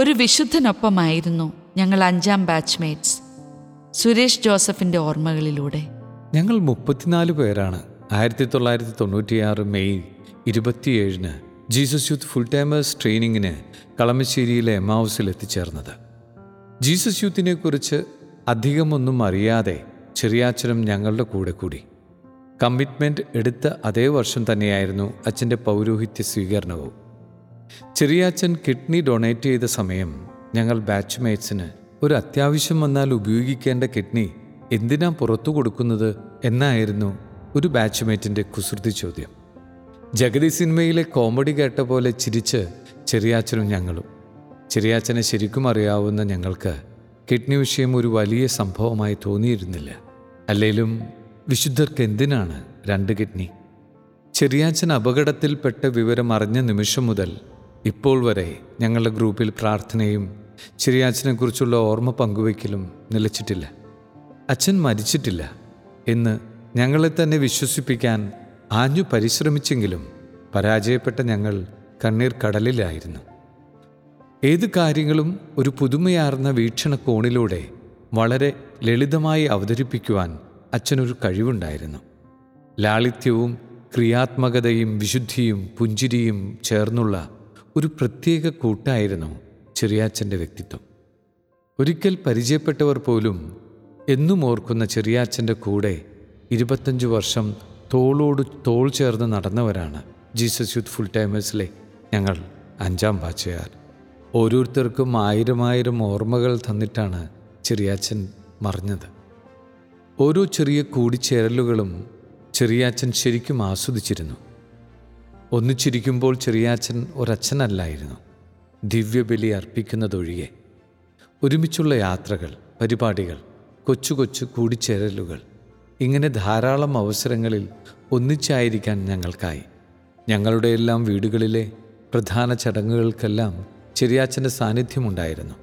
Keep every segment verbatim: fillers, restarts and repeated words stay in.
ഒരു വിശുദ്ധനൊപ്പമായിരുന്നു ഞങ്ങൾ അഞ്ചാം ബാച്ച്മേറ്റ്സ്. സുരേഷ് ജോസഫിൻ്റെ ഓർമ്മകളിലൂടെ ഞങ്ങൾ മുപ്പത്തിനാല് പേരാണ് ആയിരത്തി തൊള്ളായിരത്തി തൊണ്ണൂറ്റിയാറ് മെയ് ഇരുപത്തിയേഴിന് ജീസസ് യൂത്ത് ഫുൾ ടൈമേഴ്സ് ട്രെയിനിങ്ങിന് കളമശ്ശേരിയിലെ എമ്മാവുസിൽ എത്തിച്ചേർന്നത്. ജീസസ് യൂത്തിനെ കുറിച്ച് അധികമൊന്നും അറിയാതെ ചെറിയാച്ചനും ഞങ്ങളുടെ കൂടെ കൂടി. കമ്മിറ്റ്മെൻറ്റ് എടുത്ത അതേ വർഷം തന്നെയായിരുന്നു അച്ഛൻ്റെ പൗരോഹിത്യ സ്വീകരണവും. ചെറിയാച്ചൻ കിഡ്നി ഡൊണേറ്റ് ചെയ്ത സമയം ഞങ്ങൾ ബാച്ച്മേറ്റ്സിന് ഒരു അത്യാവശ്യം വന്നാൽ ഉപയോഗിക്കേണ്ട കിഡ്നി എന്തിനാ പുറത്തു കൊടുക്കുന്നത് എന്നായിരുന്നു ഒരു ബാച്ച്മേറ്റിൻ്റെ കുസൃതി ചോദ്യം. ജഗതി സിനിമയിലെ കോമഡി കേട്ട പോലെ ചിരിച്ച് ചെറിയാച്ചനും ഞങ്ങളും. ചെറിയാച്ചനെ ശരിക്കും അറിയാവുന്ന ഞങ്ങൾക്ക് കിഡ്നി വിഷയം ഒരു വലിയ സംഭവമായി തോന്നിയിരുന്നില്ല. അല്ലെങ്കിലും വിശുദ്ധർക്ക് എന്തിനാണ് രണ്ട് കിഡ്നി? ചെറിയാച്ചൻ അപകടത്തിൽപ്പെട്ട വിവരം അറിഞ്ഞ നിമിഷം മുതൽ ഇപ്പോൾ വരെ ഞങ്ങളുടെ ഗ്രൂപ്പിൽ പ്രാർത്ഥനയും ചെറിയാച്ചനെക്കുറിച്ചുള്ള ഓർമ്മ പങ്കുവയ്ക്കലും നിലച്ചിട്ടില്ല. അച്ഛൻ മരിച്ചിട്ടില്ല എന്ന് ഞങ്ങളെ തന്നെ വിശ്വസിപ്പിക്കാൻ ആഞ്ഞു പരിശ്രമിച്ചെങ്കിലും പരാജയപ്പെട്ട ഞങ്ങൾ കണ്ണീർ കടലിലായിരുന്നു. ഏത് കാര്യങ്ങളും ഒരു പുതുമയാർന്ന വീക്ഷണകോണിലൂടെ വളരെ ലളിതമായി അവതരിപ്പിക്കുവാൻ അച്ഛനൊരു കഴിവുണ്ടായിരുന്നു. ലാളിത്യവും ക്രിയാത്മകതയും വിശുദ്ധിയും പുഞ്ചിരിയും ചേർന്നുള്ള ഒരു പ്രത്യേക കൂട്ടായിരുന്നു ചെറിയാച്ചൻ്റെ വ്യക്തിത്വം. ഒരിക്കൽ പരിചയപ്പെട്ടവർ പോലും എന്നും ഓർക്കുന്ന ചെറിയാച്ചൻ്റെ കൂടെ ഇരുപത്തഞ്ച് വർഷം തോളോട് തോൾ ചേർന്ന് നടന്നവരാണ് ജീസസ് യൂത്ത് ഫുൾ ടൈമേഴ്സിലെ ഞങ്ങൾ അഞ്ചാം ബാച്ചുകാർ. ഓരോരുത്തർക്കും ആയിരമായിരം ഓർമ്മകൾ തന്നിട്ടാണ് ചെറിയാച്ചൻ മറഞ്ഞത്. ഓരോ ചെറിയ കൂടിച്ചേരലുകളും ചെറിയാച്ചൻ ശരിക്കും ആസ്വദിച്ചിരുന്നു. ഒന്നിച്ചിരിക്കുമ്പോൾ ചെറിയാച്ചൻ ഒരച്ഛനല്ലായിരുന്നു, ദിവ്യബലി അർപ്പിക്കുന്നതൊഴികെ. ഒരുമിച്ചുള്ള യാത്രകൾ, പരിപാടികൾ, കൊച്ചു കൊച്ചു കൂടിച്ചേരലുകൾ, ഇങ്ങനെ ധാരാളം അവസരങ്ങളിൽ ഒന്നിച്ചായിരിക്കാൻ ഞങ്ങൾക്കായി. ഞങ്ങളുടെയെല്ലാം വീടുകളിലെ പ്രധാന ചടങ്ങുകൾക്കെല്ലാം ചെറിയാച്ചൻ്റെ സാന്നിധ്യമുണ്ടായിരുന്നു.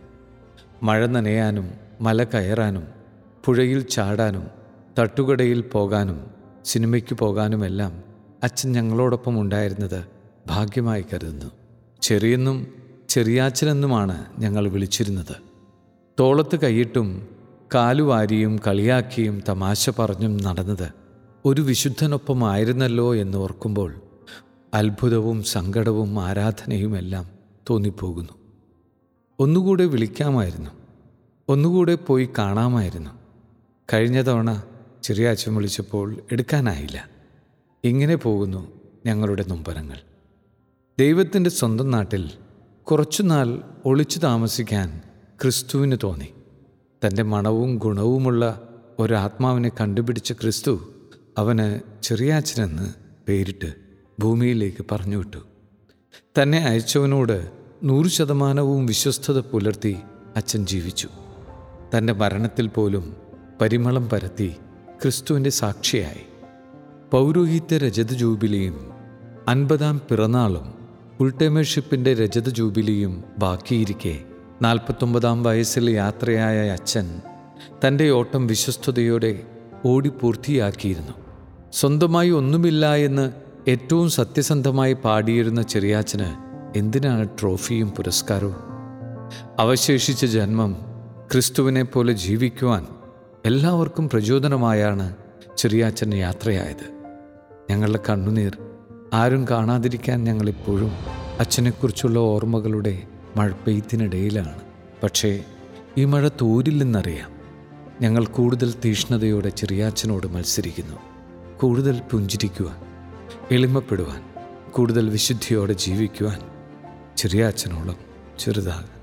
മഴ നനയാനും മല കയറാനും പുഴയിൽ ചാടാനും തട്ടുകടയിൽ പോകാനും സിനിമയ്ക്ക് പോകാനുമെല്ലാം അച്ഛൻ ഞങ്ങളോടൊപ്പം ഉണ്ടായിരുന്നത് ഭാഗ്യമായി കരുതുന്നു. ചെറിയെന്നും ചെറിയാച്ചനെന്നുമാണ് ഞങ്ങൾ വിളിച്ചിരുന്നത്. തോളത്ത് കൈയിട്ടും കാലുവാരിയും കളിയാക്കിയും തമാശ പറഞ്ഞും നടന്നത് ഒരു വിശുദ്ധനൊപ്പമായിരുന്നല്ലോ എന്ന് ഓർക്കുമ്പോൾ അത്ഭുതവും സങ്കടവും ആരാധനയുമെല്ലാം തോന്നിപ്പോകുന്നു. ഒന്നുകൂടെ വിളിക്കാമായിരുന്നു, ഒന്നുകൂടെ പോയി കാണാമായിരുന്നു. കഴിഞ്ഞ തവണ ചെറിയാച്ചൻ വിളിച്ചപ്പോൾ എടുക്കാനായില്ല. ഇങ്ങനെ പോകുന്നു ഞങ്ങളുടെ നൊമ്പരങ്ങൾ. ദൈവത്തിൻ്റെ സ്വന്തം നാട്ടിൽ കുറച്ചുനാൾ ഒളിച്ചു താമസിക്കാൻ ക്രിസ്തുവിന് തോന്നി. തൻ്റെ മണവും ഗുണവുമുള്ള ഒരാത്മാവിനെ കണ്ടുപിടിച്ച ക്രിസ്തു അവന് ചെറിയാച്ചനെന്ന് പേരിട്ട് ഭൂമിയിലേക്ക് പറഞ്ഞുവിട്ടു. തന്നെ അയച്ചവനോട് നൂറ് ശതമാനവും വിശ്വസ്തത പുലർത്തി അച്ഛൻ ജീവിച്ചു. തൻ്റെ മരണത്തിൽ പോലും പരിമളം പരത്തി ക്രിസ്തുവിൻ്റെ സാക്ഷിയായി. പൗരോഹിത്യ രജത ജൂബിലിയും അൻപതാം പിറന്നാളും ഫുൾടൈമേഴ്ഷിപ്പിൻ്റെ രജത ജൂബിലിയും ബാക്കിയിരിക്കെ നാൽപ്പത്തൊമ്പതാം വയസ്സിൽ യാത്രയായ അച്ഛൻ തൻ്റെ ഓട്ടം വിശ്വസ്തയോടെ ഓടി പൂർത്തിയാക്കിയിരുന്നു. സ്വന്തമായി ഒന്നുമില്ല എന്ന് ഏറ്റവും സത്യസന്ധമായി പാടിയിരുന്ന ചെറിയാച്ചന് എന്തിനാണ് ട്രോഫിയും പുരസ്കാരവും? അവശേഷിച്ച ജന്മം ക്രിസ്തുവിനെ പോലെ ജീവിക്കുവാൻ എല്ലാവർക്കും പ്രചോദനമായാണ് ചെറിയാച്ചൻ്റെ യാത്രയായത്. ഞങ്ങളുടെ കണ്ണുനീർ ആരും കാണാതിരിക്കാൻ ഞങ്ങളിപ്പോഴും അച്ഛനെക്കുറിച്ചുള്ള ഓർമ്മകളുടെ മഴപ്പെയ്ത്തിനിടയിലാണ്. പക്ഷേ ഈ മഴ തോരില്ലെന്നറിയാം. ഞങ്ങൾ കൂടുതൽ തീഷ്ണതയോടെ ചെറിയാച്ചനോട് മത്സരിക്കുന്നു, കൂടുതൽ പുഞ്ചിരിക്കുവാൻ, എളിമപ്പെടുവാൻ, കൂടുതൽ വിശുദ്ധിയോടെ ജീവിക്കുവാൻ, ചെറിയാച്ചനോളം ചെറുതാകാൻ.